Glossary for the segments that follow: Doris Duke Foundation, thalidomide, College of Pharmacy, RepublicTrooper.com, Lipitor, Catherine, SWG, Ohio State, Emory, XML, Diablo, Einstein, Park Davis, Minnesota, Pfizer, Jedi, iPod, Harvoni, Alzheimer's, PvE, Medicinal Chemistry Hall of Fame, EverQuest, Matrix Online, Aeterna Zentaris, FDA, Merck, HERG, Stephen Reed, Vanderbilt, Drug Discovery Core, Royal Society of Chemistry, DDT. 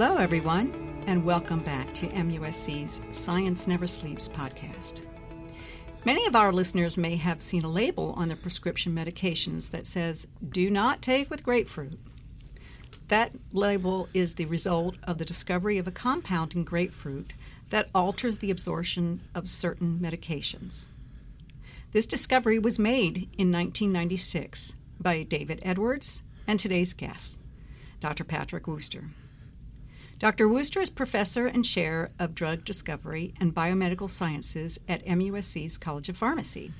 Hello, everyone, and welcome back to MUSC's Science Never Sleeps podcast. Many of our listeners may have seen a label on their prescription medications that says, "Do not take with grapefruit." That label is the result of the discovery of a compound in grapefruit that alters the absorption of certain medications. This discovery was made in 1996 by David Edwards and today's guest, Dr. Patrick Woster. Dr. Woster is professor and chair of drug discovery and biomedical sciences at MUSC's College of Pharmacy.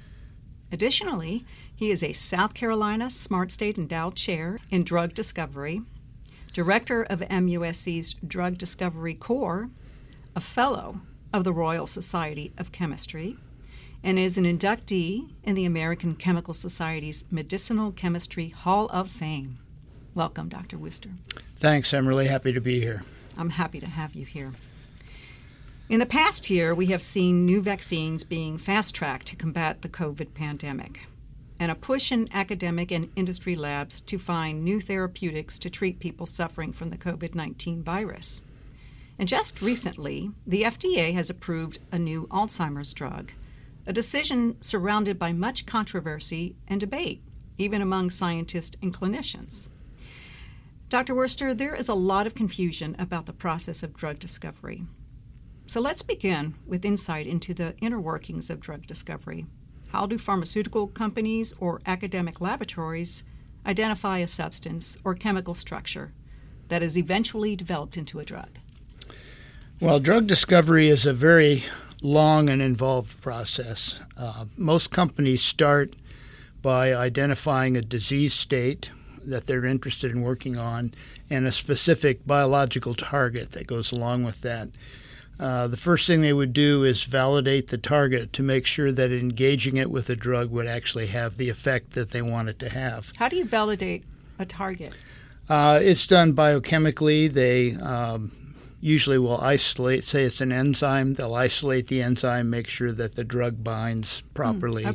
Additionally, he is a South Carolina SmartState endowed chair in drug discovery, director of MUSC's Drug Discovery Core, a fellow of the Royal Society of Chemistry, and is an inductee in the American Chemical Society's Medicinal Chemistry Hall of Fame. Welcome, Dr. Woster. Thanks. I'm really happy to be here. I'm happy to have you here. In the past year, we have seen new vaccines being fast-tracked to combat the COVID pandemic, and a push in academic and industry labs to find new therapeutics to treat people suffering from the COVID-19 virus. And just recently, the FDA has approved a new Alzheimer's drug, a decision surrounded by much controversy and debate, even among scientists and clinicians. Dr. Woster, there is a lot of confusion about the process of drug discovery. So let's begin with insight into the inner workings of drug discovery. How do pharmaceutical companies or academic laboratories identify a substance or chemical structure that is eventually developed into a drug? Well, drug discovery is a very long and involved process. Most companies start by identifying a disease state that they're interested in working on, and a specific biological target that goes along with that. The first thing they would do is validate the target to make sure that engaging it with a drug would actually have the effect that they want it to have. How do you validate a target? It's done biochemically. They usually will isolate, say it's an enzyme, they'll isolate the enzyme, make sure that the drug binds properly,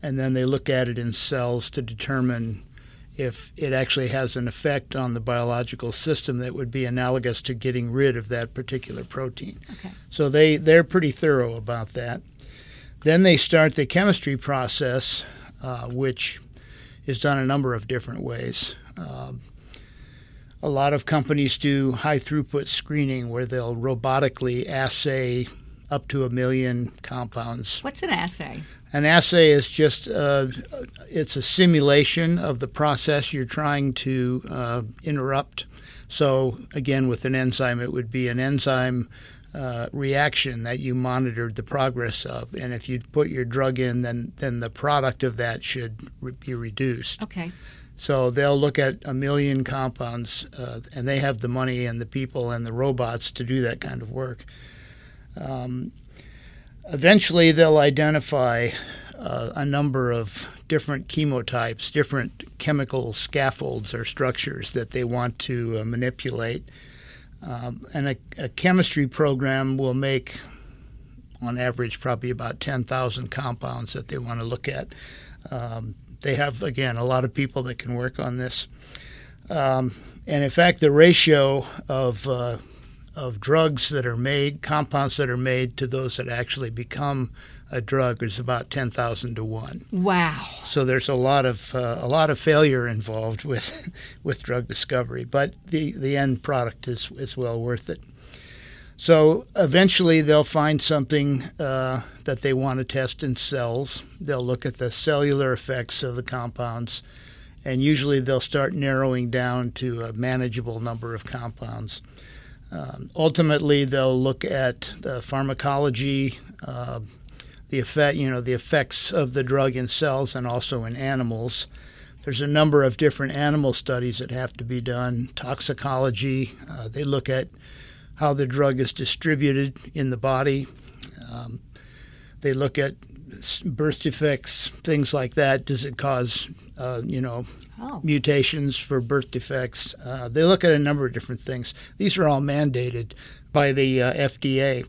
and then they look at it in cells to determine if it actually has an effect on the biological system that would be analogous to getting rid of that particular protein. So they're pretty thorough about that. Then they start the chemistry process, which is done a number of different ways. A lot of companies do high-throughput screening where they'll robotically assay up to 1 million compounds. What's an assay? An assay is just it's a simulation of the process you're trying to interrupt. So, again, with an enzyme, it would be an enzyme reaction that you monitored the progress of. And if you put your drug in, then the product of that should be reduced. Okay. So they'll look at 1 million compounds, and they have the money and the people and the robots to do that kind of work. Eventually, they'll identify a number of different chemotypes, different chemical scaffolds or structures that they want to manipulate. And a chemistry program will make, on average, probably about 10,000 compounds that they want to look at. They have, again, a lot of people that can work on this. And, in fact, the ratio of drugs that are made, compounds that are made, to those that actually become a drug is about 10,000 to 1. Wow! So there's a lot of failure involved with drug discovery, but the end product is well worth it. So eventually they'll find something that they want to test in cells. They'll look at the cellular effects of the compounds, and usually they'll start narrowing down to a manageable number of compounds. Ultimately, they'll look at the pharmacology, the effects of the drug in cells and also in animals. There's a number of different animal studies that have to be done. Toxicology, they look at how the drug is distributed in the body. They look at birth defects, things like that. Does it cause, mutations for birth defects? They look at a number of different things. These are all mandated by the FDA.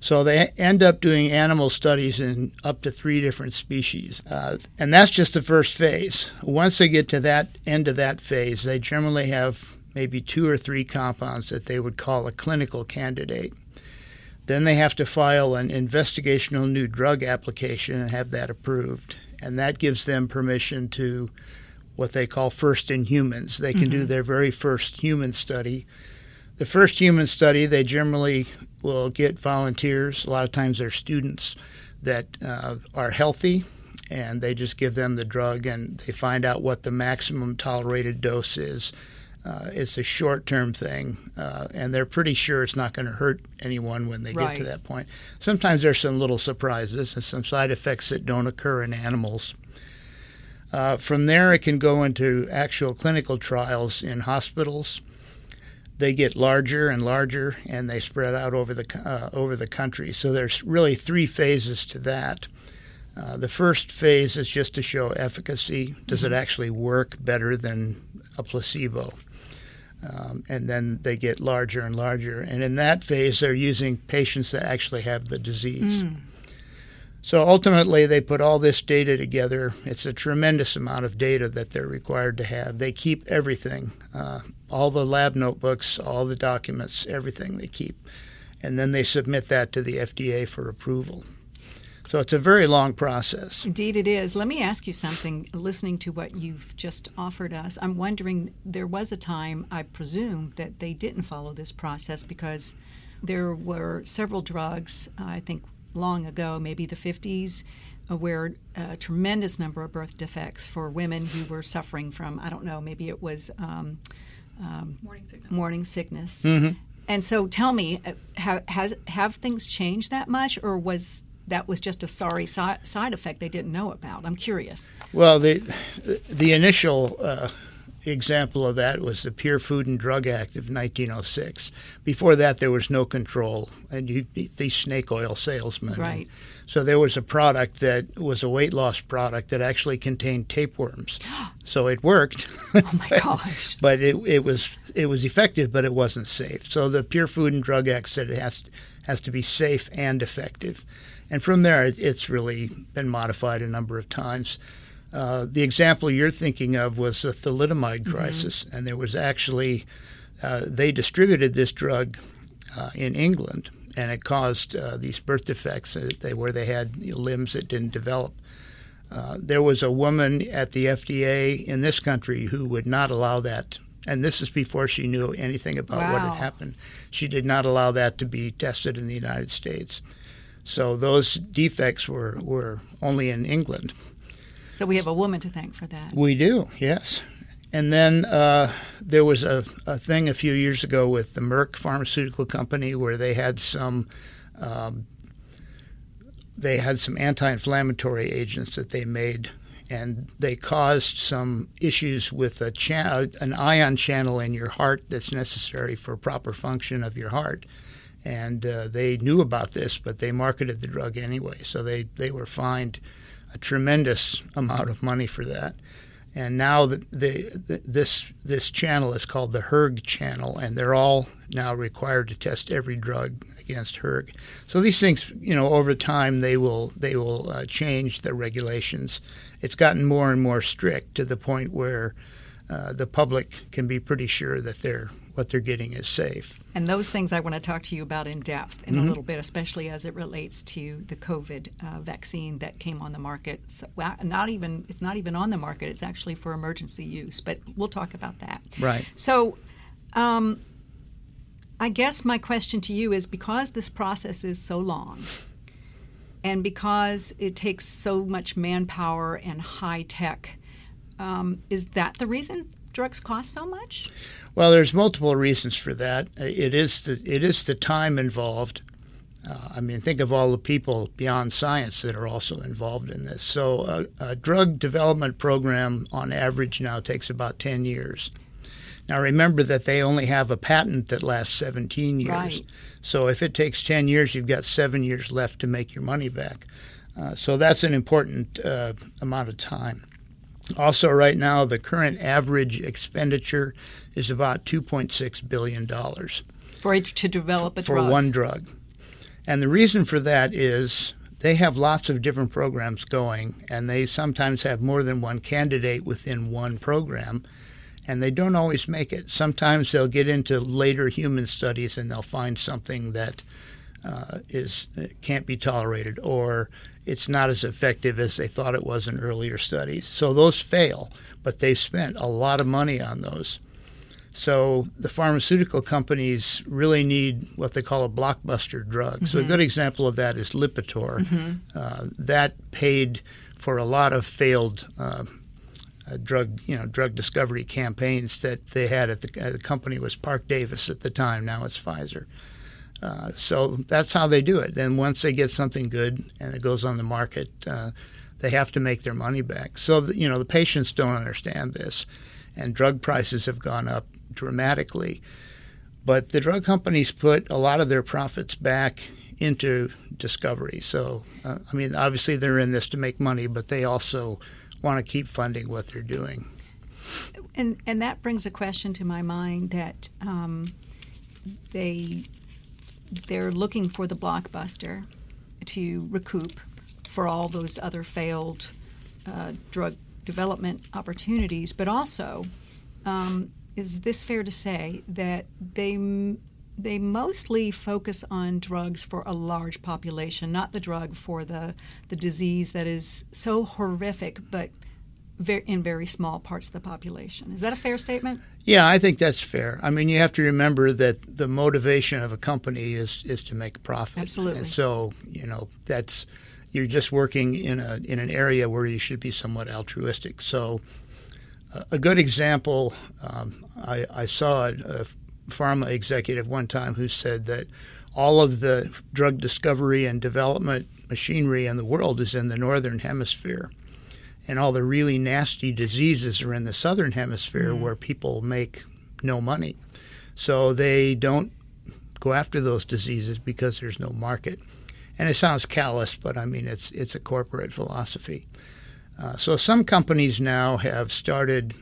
So they end up doing animal studies in up to 3 different species. And that's just the first phase. Once they get to that end of that phase, they generally have maybe 2 or 3 compounds that they would call a clinical candidate. Then they have to file an investigational new drug application and have that approved. And that gives them permission to what they call first in humans. They can do their very first human study. The first human study, they generally will get volunteers. A lot of times they're students that are healthy, and they just give them the drug and they find out what the maximum tolerated dose is. It's a short-term thing, and they're pretty sure it's not going to hurt anyone when they get to that point. Sometimes there's some little surprises and some side effects that don't occur in animals. From there, it can go into actual clinical trials in hospitals. They get larger and larger, and they spread out over the country. So there's really 3 phases to that. The first phase is just to show efficacy. Does it actually work better than a placebo? And then they get larger and larger. And in that phase, they're using patients that actually have the disease. So ultimately, they put all this data together. It's a tremendous amount of data that they're required to have. They keep everything, all the lab notebooks, all the documents, everything they keep. And then they submit that to the FDA for approval. So it's a very long process. Indeed it is. Let me ask you something. Listening to what you've just offered us, I'm wondering, there was a time, I presume, that they didn't follow this process because there were several drugs, I think long ago, maybe the 50s, where a tremendous number of birth defects for women who were suffering from, I don't know, maybe it was morning sickness. And so tell me, have things changed that much, or was that was just a sorry side effect they didn't know about? I'm curious. Well, the initial example of that was the Pure Food and Drug Act of 1906. Before that, there was no control, and you these snake oil salesmen. Right. So there was a product that was a weight loss product that actually contained tapeworms. So it worked. Oh my gosh! But it was effective, but it wasn't safe. So the Pure Food and Drug Act said it has to be safe and effective. And from there, it's really been modified a number of times. The example you're thinking of was the thalidomide crisis, and there was actually they distributed this drug in England, and it caused these birth defects where they had limbs that didn't develop. There was a woman at the FDA in this country who would not allow that, and this is before she knew anything about what had happened. She did not allow that to be tested in the United States. So those defects were only in England. So we have a woman to thank for that. We do, yes. And then there was a thing a few years ago with the Merck pharmaceutical company where they had some anti-inflammatory agents that they made, and they caused some issues with an ion channel in your heart that's necessary for proper function of your heart. And they knew about this, but they marketed the drug anyway. So they were fined a tremendous amount of money for that. And now this channel is called the HERG channel, and they're all now required to test every drug against HERG. So these things, over time they will change the regulations. It's gotten more and more strict to the point where the public can be pretty sure that what they're getting is safe. And those things I want to talk to you about in depth in a little bit, especially as it relates to the COVID vaccine that came on the market. So, it's not even on the market. It's actually for emergency use, but we'll talk about that. Right. So I guess my question to you is, because this process is so long and because it takes so much manpower and high tech, is that the reason drugs cost so much? Well, there's multiple reasons for that. It is the time involved. I mean, think of all the people beyond science that are also involved in this. So a drug development program on average now takes about 10 years. Now, remember that they only have a patent that lasts 17 years. Right. So if it takes 10 years, you've got 7 years left to make your money back. So that's an important amount of time. Also, right now, the current average expenditure is about $2.6 billion. To develop a drug? For one drug. And the reason for that is they have lots of different programs going, and they sometimes have more than one candidate within one program. and they don't always make it. Sometimes they'll get into later human studies and they'll find something that can't be tolerated, or it's not as effective as they thought it was in earlier studies. So those fail, but they've spent a lot of money on those. So the pharmaceutical companies really need what they call a blockbuster drug. Mm-hmm. So a good example of that is Lipitor. Mm-hmm. That paid for a lot of failed drug discovery campaigns that they had at the company was Park Davis at the time. Now it's Pfizer. So that's how they do it. Then once they get something good and it goes on the market, they have to make their money back. So the patients don't understand this, and drug prices have gone up dramatically. But the drug companies put a lot of their profits back into discovery. So, obviously they're in this to make money, but they also want to keep funding what they're doing. And that brings a question to my mind that they're looking for the blockbuster to recoup for all those other failed drug development opportunities, but also is this fair to say that they mostly focus on drugs for a large population, not the drug for the disease that is so horrific, but in very small parts of the population? Is that a fair statement? Yeah, I think that's fair. I mean, you have to remember that the motivation of a company is to make profit. Absolutely. And so, that's you're just working in an area where you should be somewhat altruistic. So a good example, I saw a pharma executive one time who said that all of the drug discovery and development machinery in the world is in the northern hemisphere, and all the really nasty diseases are in the southern hemisphere, mm-hmm. where people make no money. So they don't go after those diseases because there's no market. And it sounds callous, but it's a corporate philosophy. So some companies now have started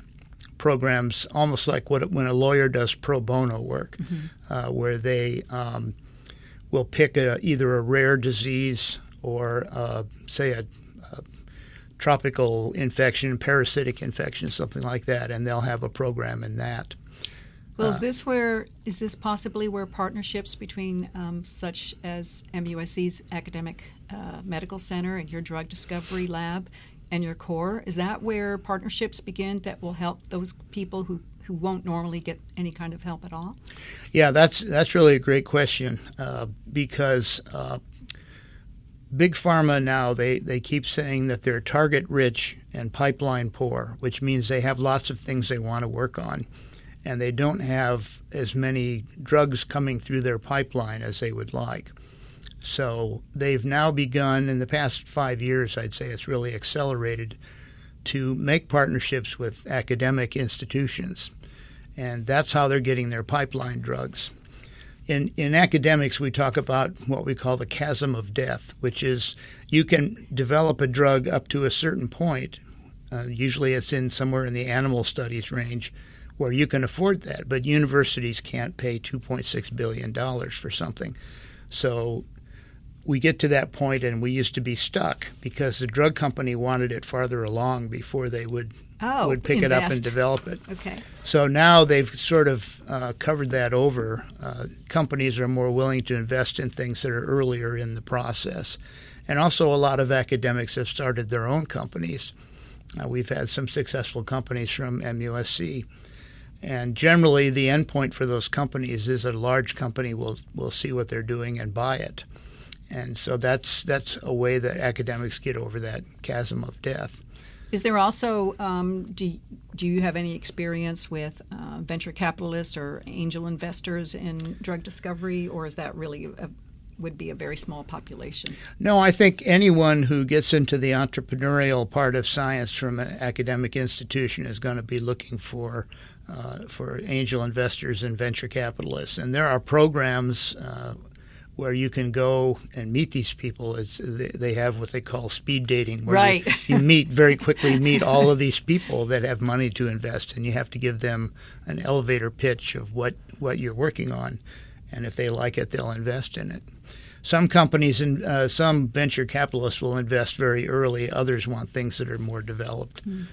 programs almost like when a lawyer does pro bono work, mm-hmm. Where they will pick either a rare disease or, say, a tropical infection, parasitic infection, something like that, and they'll have a program in that. Well, is this possibly where partnerships between such as MUSC's academic medical center and your drug discovery lab and your core, is that where partnerships begin that will help those people who won't normally get any kind of help at all? Yeah, that's really a great question because big pharma now, they keep saying that they're target-rich and pipeline-poor, which means they have lots of things they want to work on. And they don't have as many drugs coming through their pipeline as they would like. So they've now begun, in the past 5 years, I'd say it's really accelerated, to make partnerships with academic institutions. And that's how they're getting their pipeline drugs. In academics, we talk about what we call the chasm of death, which is you can develop a drug up to a certain point. Usually it's somewhere in the animal studies range, where you can afford that, but universities can't pay $2.6 billion for something. So we get to that point, and we used to be stuck because the drug company wanted it farther along before they would pick it up and develop it. Okay. So now they've sort of covered that over. Companies are more willing to invest in things that are earlier in the process. And also a lot of academics have started their own companies. We've had some successful companies from MUSC. And generally, the endpoint for those companies is a large company will see what they're doing and buy it. And so that's a way that academics get over that chasm of death. Is there also, do you have any experience with venture capitalists or angel investors in drug discovery, or is that really would be a very small population? No, I think anyone who gets into the entrepreneurial part of science from an academic institution is going to be looking for angel investors and venture capitalists. And there are programs where you can go and meet these people. They have what they call speed dating, where right. you very quickly meet all of these people that have money to invest, and you have to give them an elevator pitch of what you're working on. And if they like it, they'll invest in it. Some companies and some venture capitalists will invest very early. Others want things that are more developed. Mm.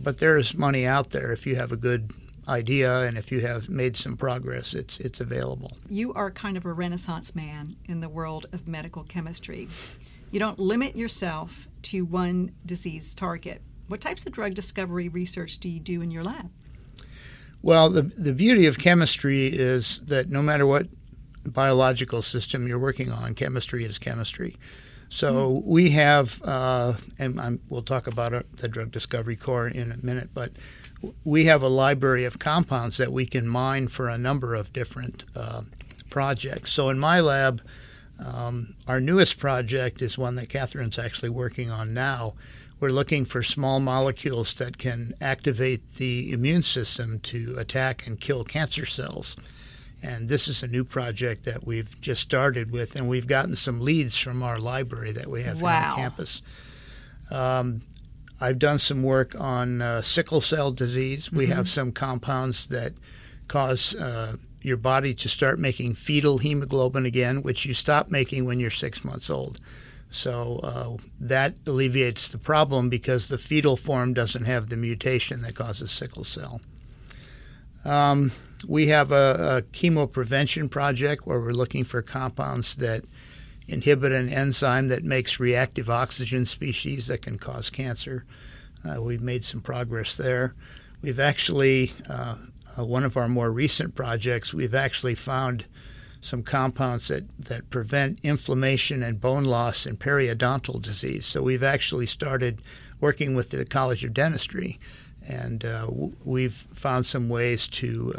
But there's money out there if you have a good idea, and if you have made some progress, it's available. You are kind of a renaissance man in the world of medical chemistry. You don't limit yourself to one disease target. What types of drug discovery research do you do in your lab? Well, the beauty of chemistry is that no matter what biological system you're working on, chemistry is chemistry. So we have, we'll talk about the Drug Discovery Core in a minute, but we have a library of compounds that we can mine for a number of different projects. So in my lab, our newest project is one that Catherine's actually working on now. We're looking for small molecules that can activate the immune system to attack and kill cancer cells. And this is a new project that we've just started with, and we've gotten some leads from our library that we have here on campus. I've done some work on sickle cell disease. We have some compounds that cause your body to start making fetal hemoglobin again, which you stop making when you're 6 months old. So that alleviates the problem because the fetal form doesn't have the mutation that causes sickle cell. We have a chemoprevention project where we're looking for compounds that inhibit an enzyme that makes reactive oxygen species that can cause cancer. We've made some progress there. We've actually, one of our more recent projects, we've actually found some compounds that prevent inflammation and bone loss in periodontal disease. So we've actually started working with the College of Dentistry, and we've found some ways to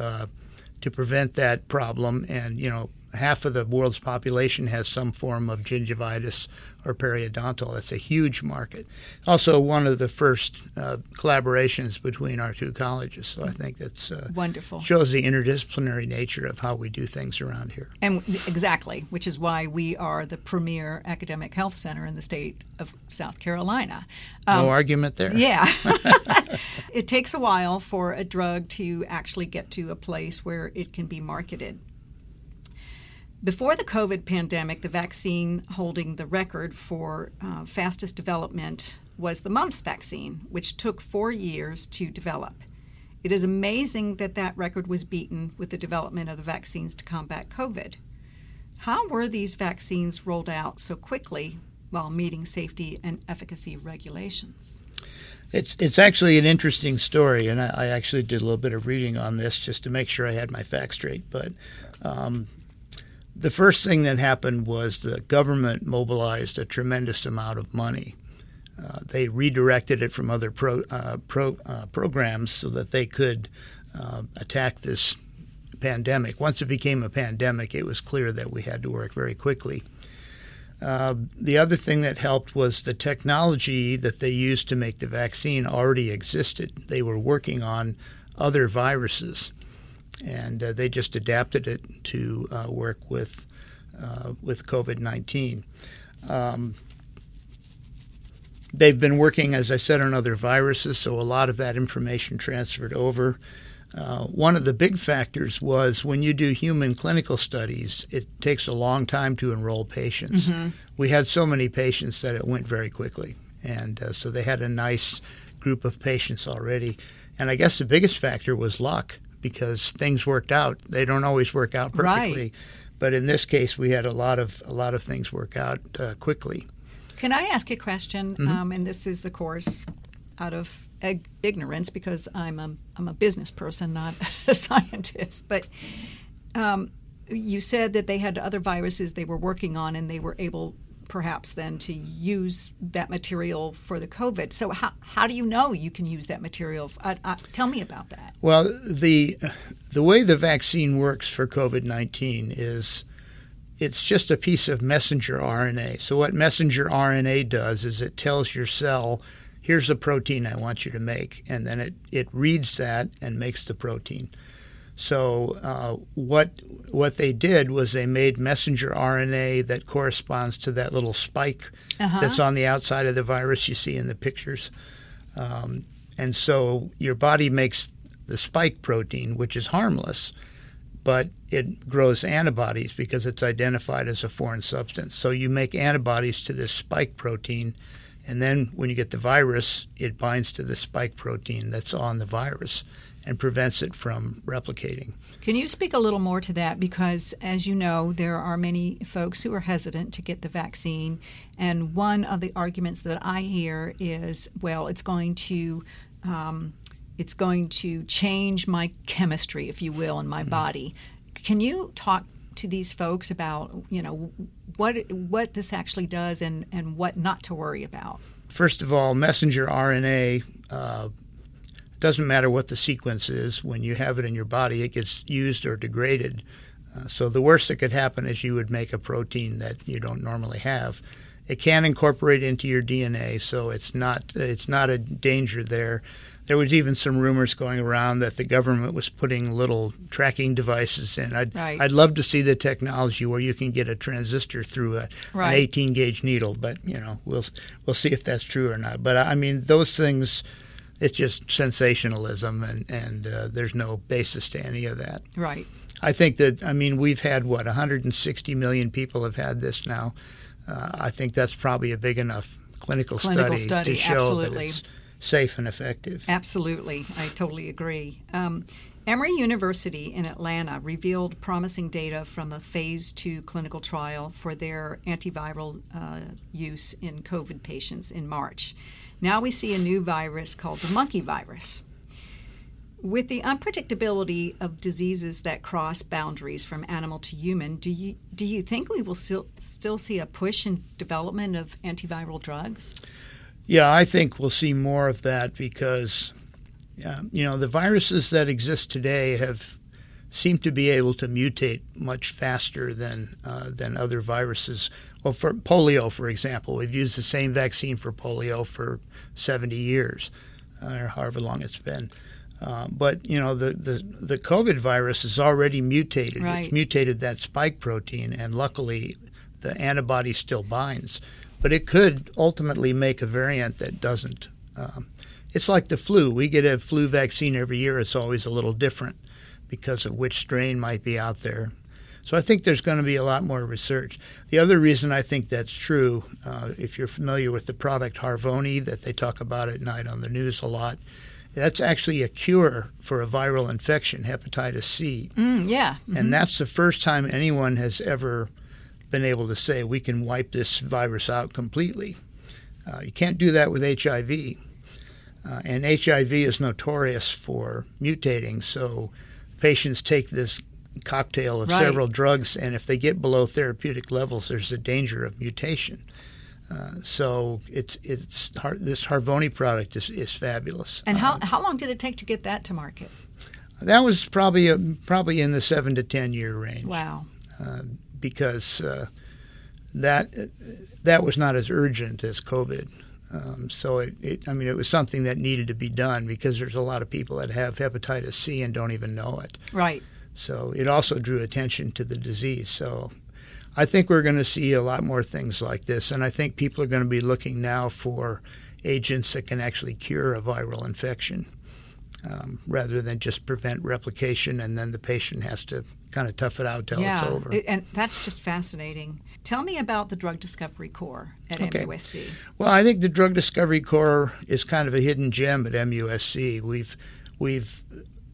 prevent that problem. And, you know, half of the world's population has some form of gingivitis or periodontal. That's a huge market. Also, one of the first collaborations between our two colleges. So I think that's wonderful. Shows the interdisciplinary nature of how we do things around here. And exactly, which is why we are the premier academic health center in the state of South Carolina. No argument there. Yeah. It takes a while for a drug to actually get to a place where it can be marketed. Before the COVID pandemic, the vaccine holding the record for fastest development was the mumps vaccine, which took 4 years to develop. It is amazing that that record was beaten with the development of the vaccines to combat COVID. How were these vaccines rolled out so quickly while meeting safety and efficacy regulations? It's actually an interesting story, and I actually did a little bit of reading on this just to make sure I had my facts straight, but the first thing that happened was the government mobilized a tremendous amount of money. They redirected it from other programs so that they could attack this pandemic. Once it became a pandemic, it was clear that we had to work very quickly. The other thing that helped was the technology that they used to make the vaccine already existed. They were working on other viruses, and they just adapted it to work with COVID-19. They've been working, as I said, on other viruses, so a lot of that information transferred over. One of the big factors was when you do human clinical studies, it takes a long time to enroll patients. We had so many patients that it went very quickly, and so they had a nice group of patients already. And I guess the biggest factor was luck, because things worked out. They don't always work out perfectly, right? But in this case, we had a lot of things work out quickly. Can I ask a question? And this is, of course, out of ignorance, because I'm a business person, not a scientist. But you said that they had other viruses they were working on, and they were able, perhaps, then to use that material for the COVID. So how do you know you can use that material? Tell me about that. Well, the way the vaccine works for COVID-19 is it's just a piece of messenger RNA. So what messenger RNA does is it tells your cell, here's a protein I want you to make, and then it reads that and makes the protein. So what they did was they made messenger RNA that corresponds to that little spike that's on the outside of the virus you see in the pictures. And so your body makes the spike protein, which is harmless, but it grows antibodies because it's identified as a foreign substance. So you make antibodies to this spike protein, And then when you get the virus, it binds to the spike protein that's on the virus and prevents it from replicating. Can you speak a little more to that? Because, as you know, there are many folks who are hesitant to get the vaccine. And one of the arguments that I hear is, well, it's going to change my chemistry, if you will, in my body. Can you talk to these folks about, you know, what this actually does and what not to worry about? First of all, messenger RNA, doesn't matter what the sequence is. When you have it in your body, it gets used or degraded. So the worst that could happen is you would make a protein that you don't normally have. It can incorporate into your DNA, so it's not a danger there. There was even some rumors going around that the government was putting little tracking devices in. I'd love to see the technology where you can get a transistor through an 18-gauge needle, but you know, we'll see if that's true or not. But I mean, those things, it's just sensationalism, and there's no basis to any of that. Right. I think that, I mean, we've had, 160 million people have had this now. I think that's probably a big enough clinical study to show absolutely that it's safe and effective. Absolutely. I totally agree. Emory University in Atlanta revealed promising data from a phase 2 clinical trial for their antiviral use in COVID patients in March. Now we see a new virus called the monkey virus. With the unpredictability of diseases that cross boundaries from animal to human, do you think we will still see a push in development of antiviral drugs? Yeah, I think we'll see more of that because, you know, the viruses that exist today seem to be able to mutate much faster than other viruses. Well, for polio, for example, we've used the same vaccine for polio for 70 years, or however long it's been. But, you know, the COVID virus is already mutated. Right. It's mutated that spike protein, and luckily the antibody still binds. But it could ultimately make a variant that doesn't. It's like the flu. We get a flu vaccine every year. It's always a little different because of which strain might be out there. So I think there's going to be a lot more research. The other reason I think that's true, if you're familiar with the product Harvoni that they talk about at night on the news a lot, that's actually a cure for a viral infection, hepatitis C. Mm-hmm. And that's the first time anyone has ever been able to say we can wipe this virus out completely. You can't do that with HIV. And HIV is notorious for mutating. So patients take this cocktail of several drugs, and if they get below therapeutic levels, there's a danger of mutation. So this Harvoni product is fabulous. And how long did it take to get that to market? That was probably in the 7 to 10 year range. Wow. Because that was not as urgent as COVID. So it was something that needed to be done because there's a lot of people that have hepatitis C and don't even know it. Right. So it also drew attention to the disease. So I think we're going to see a lot more things like this, and I think people are going to be looking now for agents that can actually cure a viral infection rather than just prevent replication, and then the patient has to kind of tough it out till it's over. And that's just fascinating. Tell me about the Drug Discovery Core at MUSC. Well, I think the Drug Discovery Core is kind of a hidden gem at MUSC. We've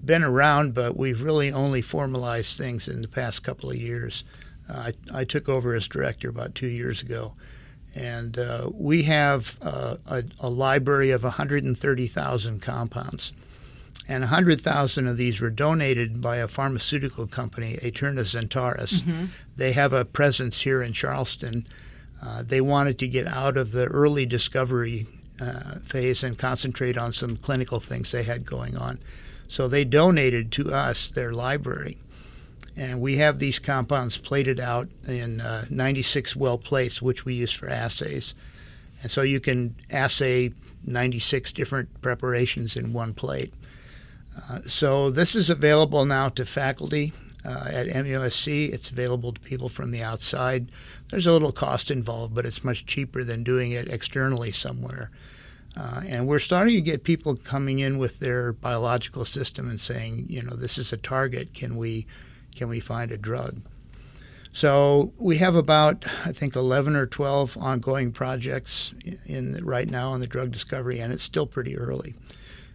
been around, but we've really only formalized things in the past couple of years. I took over as director about 2 years ago, and we have a library of 130,000 compounds, and 100,000 of these were donated by a pharmaceutical company, Aeterna Zentaris. Mm-hmm. They have a presence here in Charleston. They wanted to get out of the early discovery phase and concentrate on some clinical things they had going on. So they donated to us their library. And we have these compounds plated out in 96 well plates, which we use for assays. And so you can assay 96 different preparations in one plate. So this is available now to faculty at MUSC. It's available to people from the outside. There's a little cost involved, but it's much cheaper than doing it externally somewhere. And we're starting to get people coming in with their biological system and saying, you know, this is a target. Can we find a drug? So we have about, I think, 11 or 12 ongoing projects right now in the drug discovery, and it's still pretty early.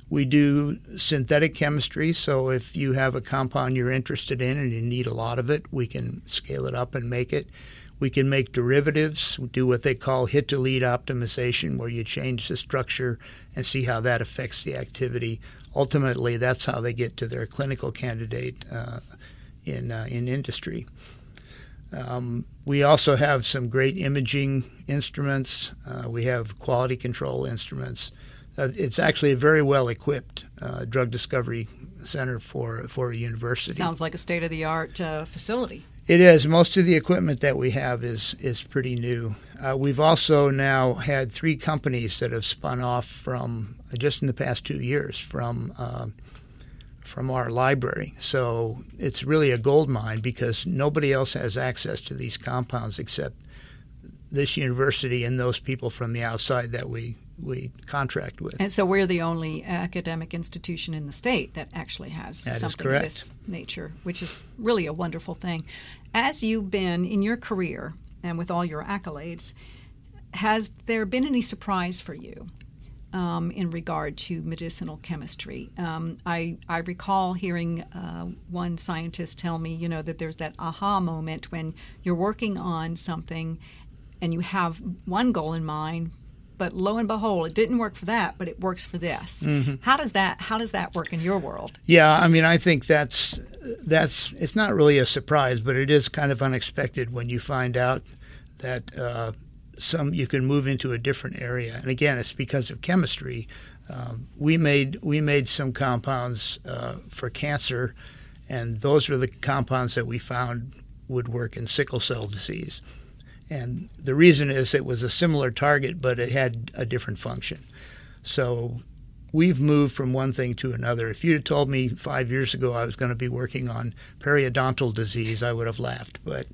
We do synthetic chemistry, so if you have a compound you're interested in and you need a lot of it, we can scale it up and make it. We can make derivatives, do what they call hit-to-lead optimization, where you change the structure and see how that affects the activity. Ultimately, that's how they get to their clinical candidate in industry. We also have some great imaging instruments. We have quality control instruments. It's actually a very well-equipped drug discovery center for a university. Sounds like a state-of-the-art facility. It is. Most of the equipment that we have is pretty new. We've also now had three companies that have spun off from just in the past 2 years from our library. So it's really a gold mine because nobody else has access to these compounds except this university and those people from the outside that we contract with. And so we're the only academic institution in the state that actually has something of this nature, which is really a wonderful thing. As you've been in your career and with all your accolades, has there been any surprise for you in regard to medicinal chemistry? I recall hearing one scientist tell me, you know, that there's that aha moment when you're working on something and you have one goal in mind, but lo and behold, it didn't work for that, but it works for this. Mm-hmm. How does that work in your world? Yeah, I mean, I think that's it's not really a surprise, but it is kind of unexpected when you find out that you can move into a different area. And again, it's because of chemistry. We made some compounds for cancer, and those were the compounds that we found would work in sickle cell disease. And the reason is it was a similar target, but it had a different function. So we've moved from one thing to another. If you had told me 5 years ago I was going to be working on periodontal disease, I would have laughed. But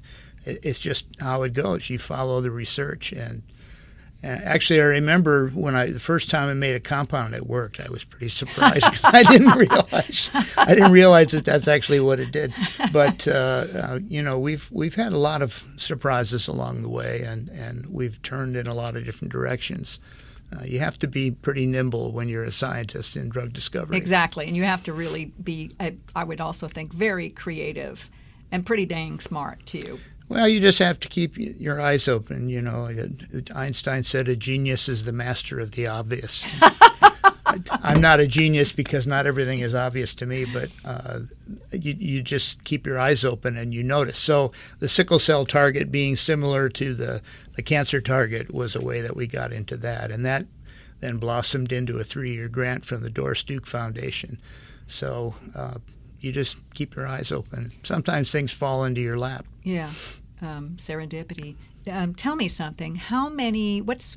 it's just how it goes. You follow the research. And actually, I remember the first time I made a compound that worked, I was pretty surprised. I didn't realize that that's actually what it did. But you know, we've had a lot of surprises along the way, and we've turned in a lot of different directions. You have to be pretty nimble when you're a scientist in drug discovery. Exactly, and you have to really be, I would also think, very creative and pretty dang smart too. Well, you just have to keep your eyes open. You know, Einstein said a genius is the master of the obvious. I'm not a genius because not everything is obvious to me, but you just keep your eyes open and you notice. So the sickle cell target being similar to the cancer target was a way that we got into that. And that then blossomed into a 3-year grant from the Doris Duke Foundation. So you just keep your eyes open. Sometimes things fall into your lap. Yeah. Serendipity. Tell me something. What's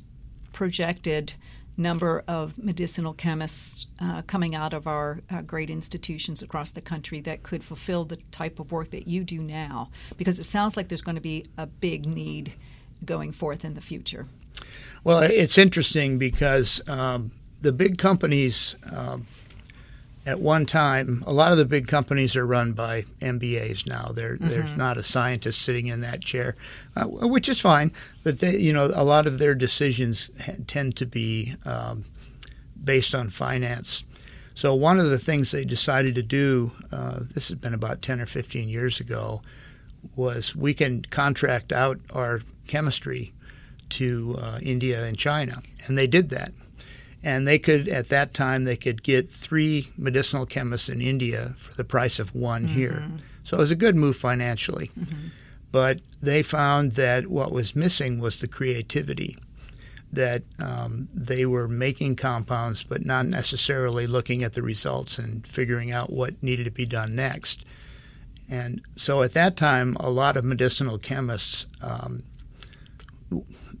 projected number of medicinal chemists coming out of our great institutions across the country that could fulfill the type of work that you do now? Because it sounds like there's going to be a big need going forth in the future. Well, it's interesting because the big companies, at one time, a lot of the big companies are run by MBAs now. There's not a scientist sitting in that chair, which is fine. But they, you know, a lot of their decisions tend to be based on finance. So one of the things they decided to do, this has been about 10 or 15 years ago, was we can contract out our chemistry to India and China, and they did that. And they could, at that time, get 3 medicinal chemists in India for the price of one here. So it was a good move financially. Mm-hmm. But they found that what was missing was the creativity, that they were making compounds but not necessarily looking at the results and figuring out what needed to be done next. And so at that time, a lot of medicinal chemists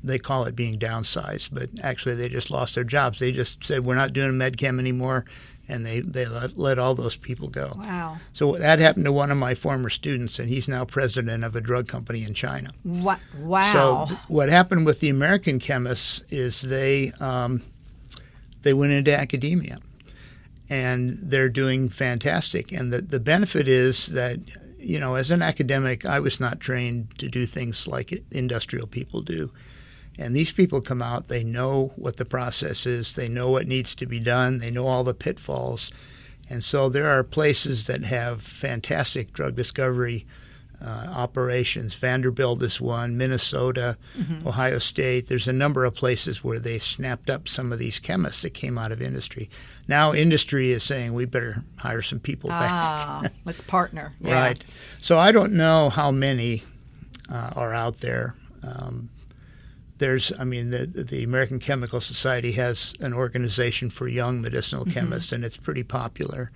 they call it being downsized, but actually they just lost their jobs. They just said, we're not doing med chem anymore, and they let all those people go. Wow. So that happened to one of my former students, and he's now president of a drug company in China. Wow. So what happened with the American chemists is they went into academia, and they're doing fantastic. And the benefit is that you know, as an academic, I was not trained to do things like industrial people do. And these people come out, they know what the process is, they know what needs to be done, they know all the pitfalls. And so there are places that have fantastic drug discovery operations. Vanderbilt is one, Minnesota, mm-hmm. Ohio State. There's a number of places where they snapped up some of these chemists that came out of industry. Now industry is saying we better hire some people back. Let's partner. Yeah. Right. So I don't know how many are out there. There's, I mean, the American Chemical Society has an organization for young medicinal chemists, mm-hmm. and it's pretty popular.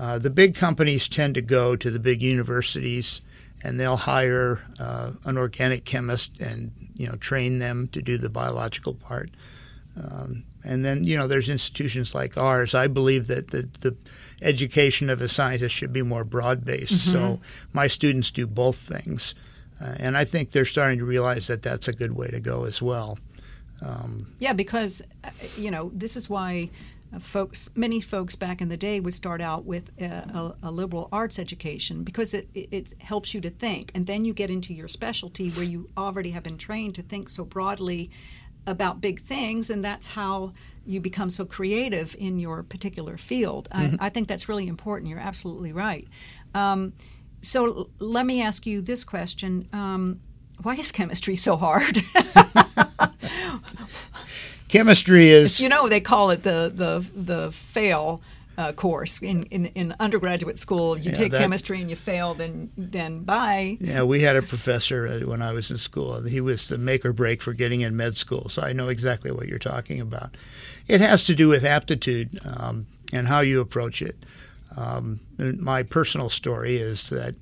The big companies tend to go to the big universities, and they'll hire an organic chemist and, you know, train them to do the biological part. And then, you know, there's institutions like ours. I believe that the education of a scientist should be more broad-based. Mm-hmm. So my students do both things. And I think they're starting to realize that that's a good way to go as well. Yeah, because, you know, this is why many folks back in the day would start out with a liberal arts education, because it helps you to think. And then you get into your specialty where you already have been trained to think so broadly about big things, and that's how you become so creative in your particular field. Mm-hmm. I think that's really important. You're absolutely right. So let me ask you this question. Why is chemistry so hard? Chemistry is... You know, they call it the fail course. In undergraduate school, you take chemistry and you fail, then bye. Yeah, we had a professor when I was in school. He was the make or break for getting in med school, so I know exactly what you're talking about. It has to do with aptitude and how you approach it. My personal story is that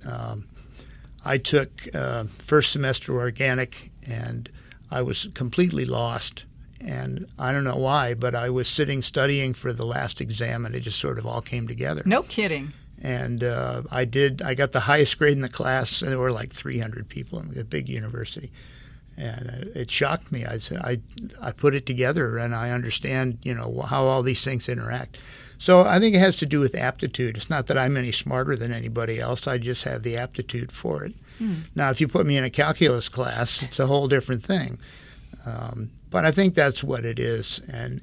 I took first semester organic, and I was completely lost. And I don't know why, but I was studying for the last exam, and it just sort of all came together. No kidding. And I got the highest grade in the class, and there were like 300 people in a big university. And it shocked me. I said, I put it together, and I understand, you know, how all these things interact. So I think it has to do with aptitude. It's not that I'm any smarter than anybody else. I just have the aptitude for it. Mm. Now, if you put me in a calculus class, it's a whole different thing. But I think that's what it is. And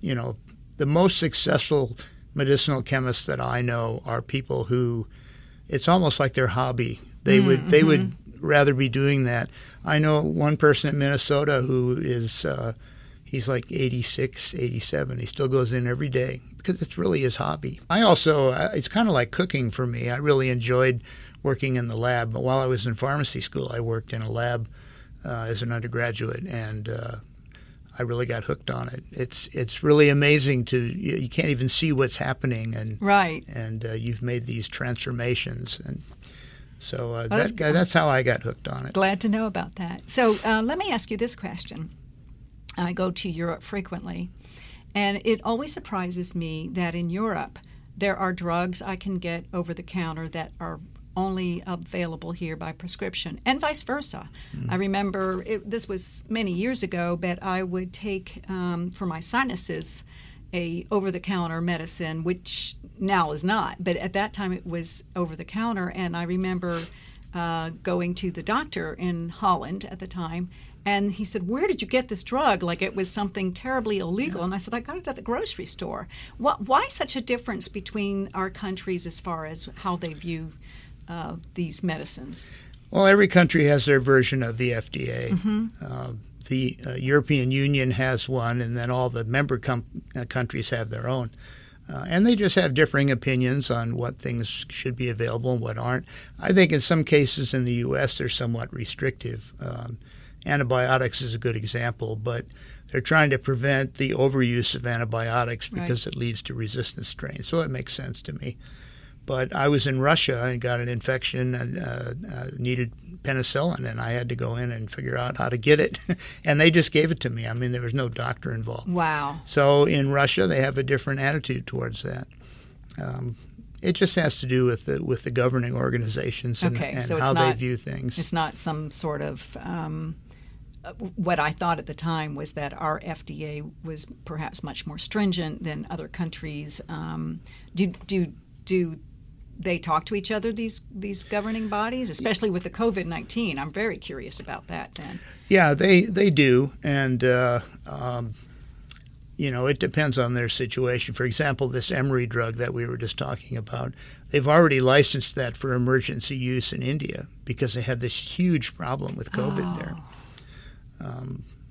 you know, the most successful medicinal chemists that I know are people who it's almost like their hobby. They would rather be doing that. I know one person in Minnesota who is he's like 86, 87. He still goes in every day because it's really his hobby. I also, it's kind of like cooking for me. I really enjoyed working in the lab. But while I was in pharmacy school, I worked in a lab as an undergraduate, and I really got hooked on it. It's really amazing you can't even see what's happening, and right, and you've made these transformations. And so that's how I got hooked on it. Glad to know about that. So let me ask you this question. I go to Europe frequently, and it always surprises me that in Europe there are drugs I can get over the counter that are only available here by prescription, and vice versa. Mm-hmm. I remember this was many years ago, but I would take for my sinuses a over-the-counter medicine, which now is not, but at that time it was over-the-counter. And I remember going to the doctor in Holland at the time, and he said, "Where did you get this drug?" Like it was something terribly illegal. Yeah. And I said, "I got it at the grocery store." Why such a difference between our countries as far as how they view these medicines? Well, every country has their version of the FDA. Mm-hmm. The European Union has one, and then all the member countries have their own. And they just have differing opinions on what things should be available and what aren't. I think in some cases in the U.S. they're somewhat restrictive. Antibiotics is a good example, but they're trying to prevent the overuse of antibiotics because It leads to resistance strain. So it makes sense to me. But I was in Russia and got an infection and needed penicillin, and I had to go in and figure out how to get it. And they just gave it to me. I mean, there was no doctor involved. Wow. So in Russia, they have a different attitude towards that. It just has to do with the governing organizations and how they view things. It's not some sort of... what I thought at the time was that our FDA was perhaps much more stringent than other countries. Do they talk to each other, these governing bodies, especially with the COVID-19? I'm very curious about that, Dan. Yeah, they do. And, you know, it depends on their situation. For example, this Emery drug that we were just talking about, they've already licensed that for emergency use in India because they had this huge problem with COVID there.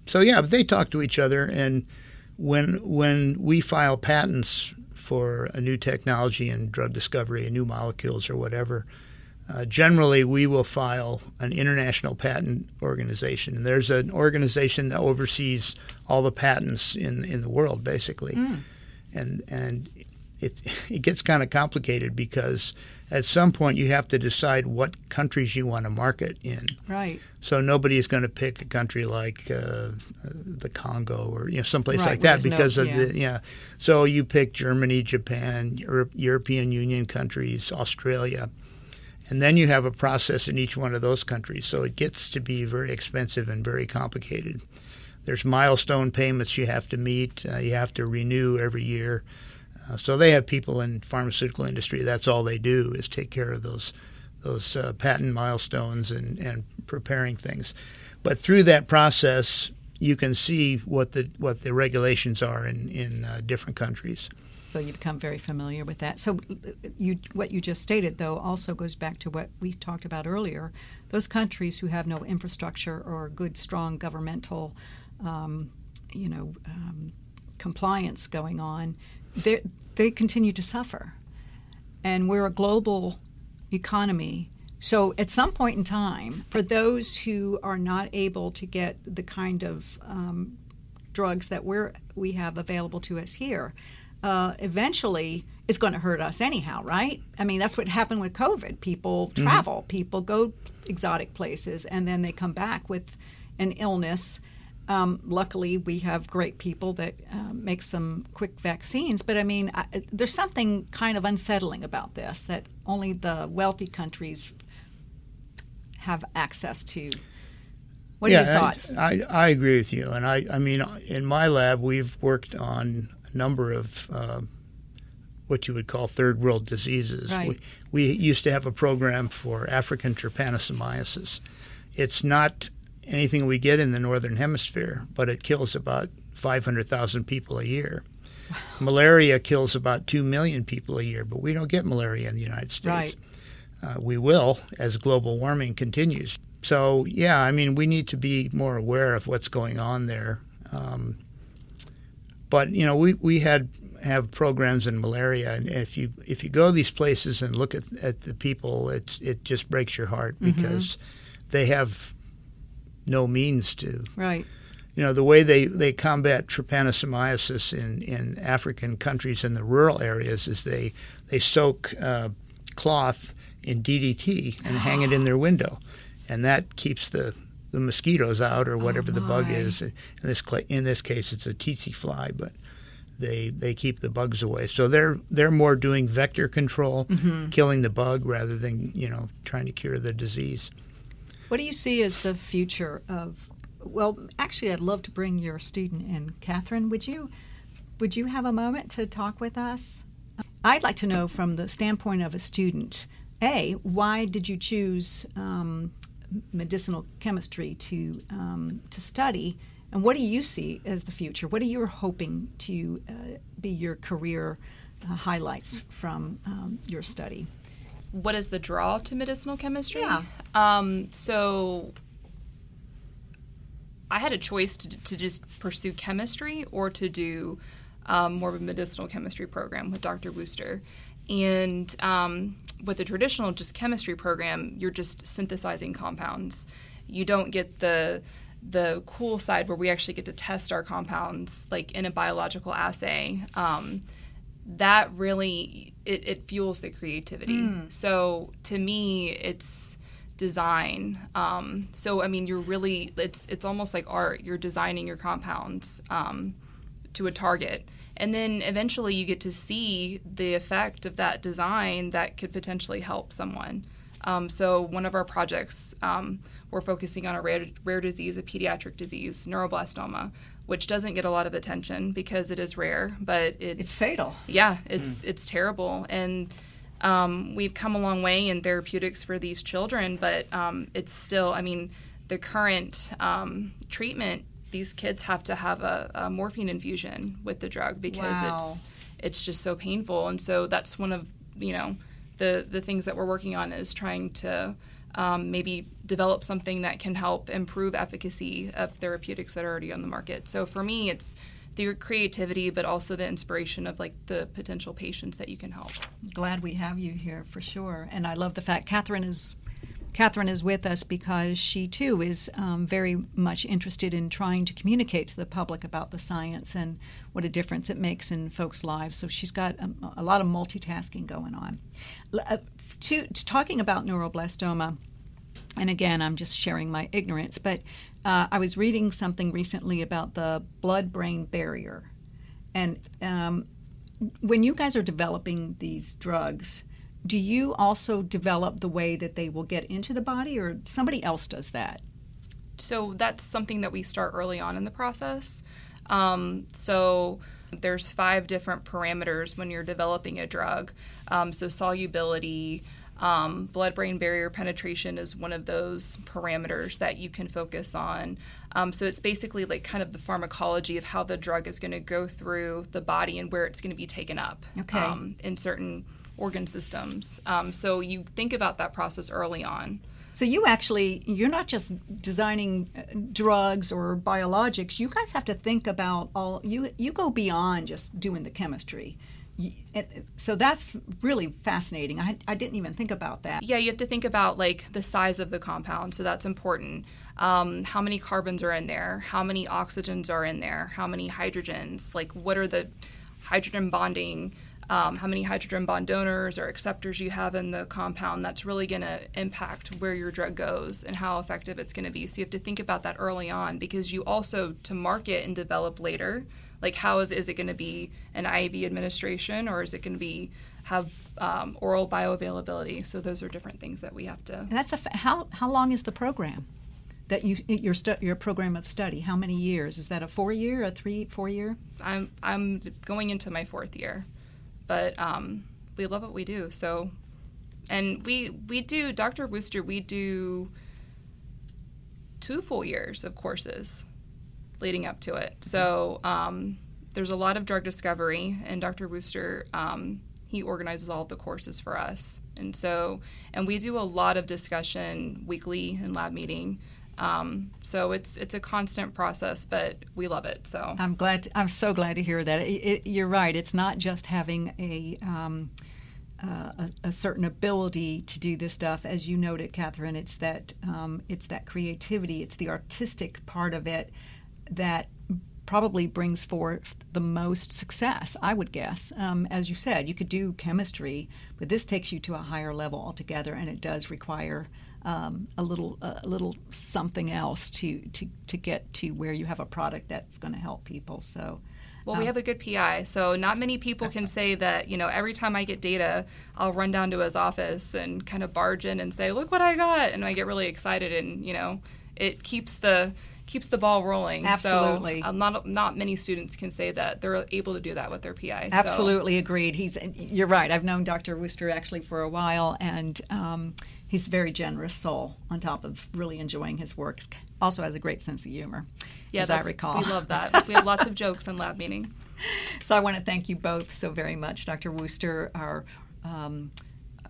So, yeah, they talk to each other. And when we file patents for a new technology in drug discovery and new molecules or whatever, generally we will file an international patent organization. And there's an organization that oversees all the patents in the world, basically. And it gets kind of complicated because at some point you have to decide what countries you want to market in. Right. So nobody is going to pick a country like the Congo or someplace like that because So you pick Germany, Japan, European Union countries, Australia, and then you have a process in each one of those countries. So it gets to be very expensive and very complicated. There's milestone payments you have to meet. You have to renew every year. So they have people in pharmaceutical industry. That's all they do is take care of those patent milestones and preparing things. But through that process, you can see what the regulations are in different countries. So you become very familiar with that. So what you just stated, though, also goes back to what we talked about earlier. Those countries who have no infrastructure or good, strong governmental, compliance going on, they continue to suffer. And we're a global economy. So at some point in time, for those who are not able to get the kind of drugs that we have available to us here, eventually it's going to hurt us anyhow, right? I mean, that's what happened with COVID. People travel. Mm-hmm. People go exotic places, and then they come back with an illness. Luckily, we have great people that make some quick vaccines. But, I mean, there's something kind of unsettling about this, that only the wealthy countries have access to. What are your thoughts? I agree with you. And, I mean, in my lab, we've worked on a number of what you would call third world diseases. Right. We used to have a program for African trypanosomiasis. It's not anything we get in the northern hemisphere, but it kills about 500,000 people a year. Wow. Malaria kills about 2 million people a year, but we don't get malaria in the United States. Right. We will as global warming continues. So, yeah, I mean, we need to be more aware of what's going on there. But, you know, we have programs in malaria, and if you go to these places and look at the people, it just breaks your heart because they have no means to. Right. You know, the way they combat trypanosomiasis in African countries in the rural areas is they soak cloth in DDT and hang it in their window. And that keeps the mosquitoes out or whatever the bug is. In this case, it's a tsetse fly, but they keep the bugs away. So they're more doing vector control, killing the bug rather than, trying to cure the disease. What do you see as the future of – well, actually, I'd love to bring your student in. Catherine, would you have a moment to talk with us? I'd like to know from the standpoint of a student, A, why did you choose medicinal chemistry to study, and what do you see as the future? What are you hoping to be your career highlights from your study? What is the draw to medicinal chemistry? Yeah. So I had a choice to just pursue chemistry or to do more of a medicinal chemistry program with Dr. Woster. And with the traditional just chemistry program, you're just synthesizing compounds. You don't get the cool side where we actually get to test our compounds like in a biological assay. That really, it fuels the creativity. So to me, it's design. So, I mean, you're really, it's almost like art. You're designing your compounds to a target. And then eventually you get to see the effect of that design that could potentially help someone. So one of our projects, we're focusing on a rare disease, a pediatric disease, neuroblastoma, which doesn't get a lot of attention because it is rare, but it's fatal. Yeah, it's terrible. And We've come a long way in therapeutics for these children, but it's still, I mean, the current treatment, these kids have to have a morphine infusion with the drug because wow. it's just so painful. And so that's one of, you know, the things that we're working on is trying to maybe develop something that can help improve efficacy of therapeutics that are already on the market. So for me, it's the creativity, but also the inspiration of like the potential patients that you can help. Glad we have you here for sure. And I love the fact Catherine is with us because she too is very much interested in trying to communicate to the public about the science and what a difference it makes in folks' lives. So she's got a lot of multitasking going on. To talking about neuroblastoma, and again, I'm just sharing my ignorance, but I was reading something recently about the blood-brain barrier. And when you guys are developing these drugs, do you also develop the way that they will get into the body, or somebody else does that? So that's something that we start early on in the process. So there's 5 different parameters when you're developing a drug. So solubility, blood-brain barrier penetration is one of those parameters that you can focus on. So it's basically like kind of the pharmacology of how the drug is going to go through the body and where it's going to be taken up in certain organ systems. So you think about that process early on. So you actually, you're not just designing drugs or biologics. You guys have to think about all, you go beyond just doing the chemistry. So that's really fascinating. I didn't even think about that. Yeah, you have to think about like the size of the compound. So that's important. How many carbons are in there? How many oxygens are in there? How many hydrogens? Like what are the hydrogen bonding? How many hydrogen bond donors or acceptors you have in the compound, that's really going to impact where your drug goes and how effective it's going to be. So you have to think about that early on because you also, to market and develop later, like how is it going to be an IV administration or is it going to be have oral bioavailability? So those are different things that we have to. And that's how long is the program? That your program of study, how many years? Is that a 4-year, a 3-4 year? I'm going into my 4th year. But we love what we do. So, and we do, Dr. Woster, we do 2 full years of courses leading up to it. So there's a lot of drug discovery, and Dr. Woster, he organizes all of the courses for us. And so, and we do a lot of discussion weekly in lab meeting. So it's a constant process, but we love it. So I'm so glad to hear that. You're right. It's not just having a certain ability to do this stuff, as you noted, Catherine. It's that creativity. It's the artistic part of it that probably brings forth the most success, I would guess. As you said, you could do chemistry, but this takes you to a higher level altogether, and it does require a little something else to get to where you have a product that's going to help people. So, well, we have a good PI, so not many people can say that, you know, every time I get data, I'll run down to his office and kind of barge in and say, look what I got. And I get really excited and, you know, it keeps the ball rolling. Absolutely. So not many students can say that they're able to do that with their PI. Absolutely so. Agreed. You're right. I've known Dr. Woster actually for a while, and he's a very generous soul on top of really enjoying his work. Also has a great sense of humor, as I recall. We love that. We have lots of jokes in lab meeting. So I want to thank you both so very much. Dr. Woster,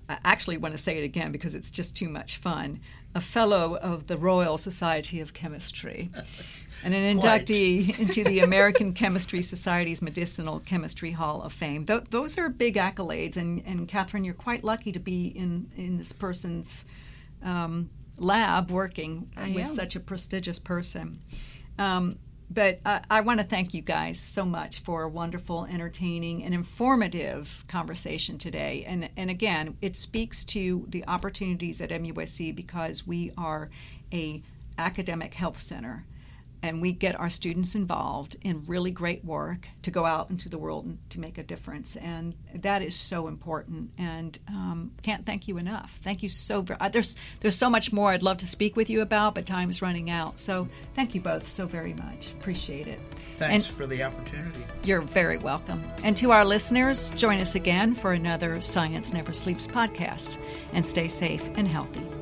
I actually want to say it again because it's just too much fun, a fellow of the Royal Society of Chemistry and an inductee into the American Chemistry Society's Medicinal Chemistry Hall of Fame. Those are big accolades, and Catherine, you're quite lucky to be in this person's lab working with such a prestigious person. But I want to thank you guys so much for a wonderful, entertaining, and informative conversation today. And again, it speaks to the opportunities at MUSC because we are an academic health center. and we get our students involved in really great work to go out into the world and to make a difference. And that is so important, and can't thank you enough. Thank you so very much. There's so much more I'd love to speak with you about, but time's running out. So thank you both so very much. Appreciate it. Thanks for the opportunity. You're very welcome. And to our listeners, join us again for another Science Never Sleeps podcast. And stay safe and healthy.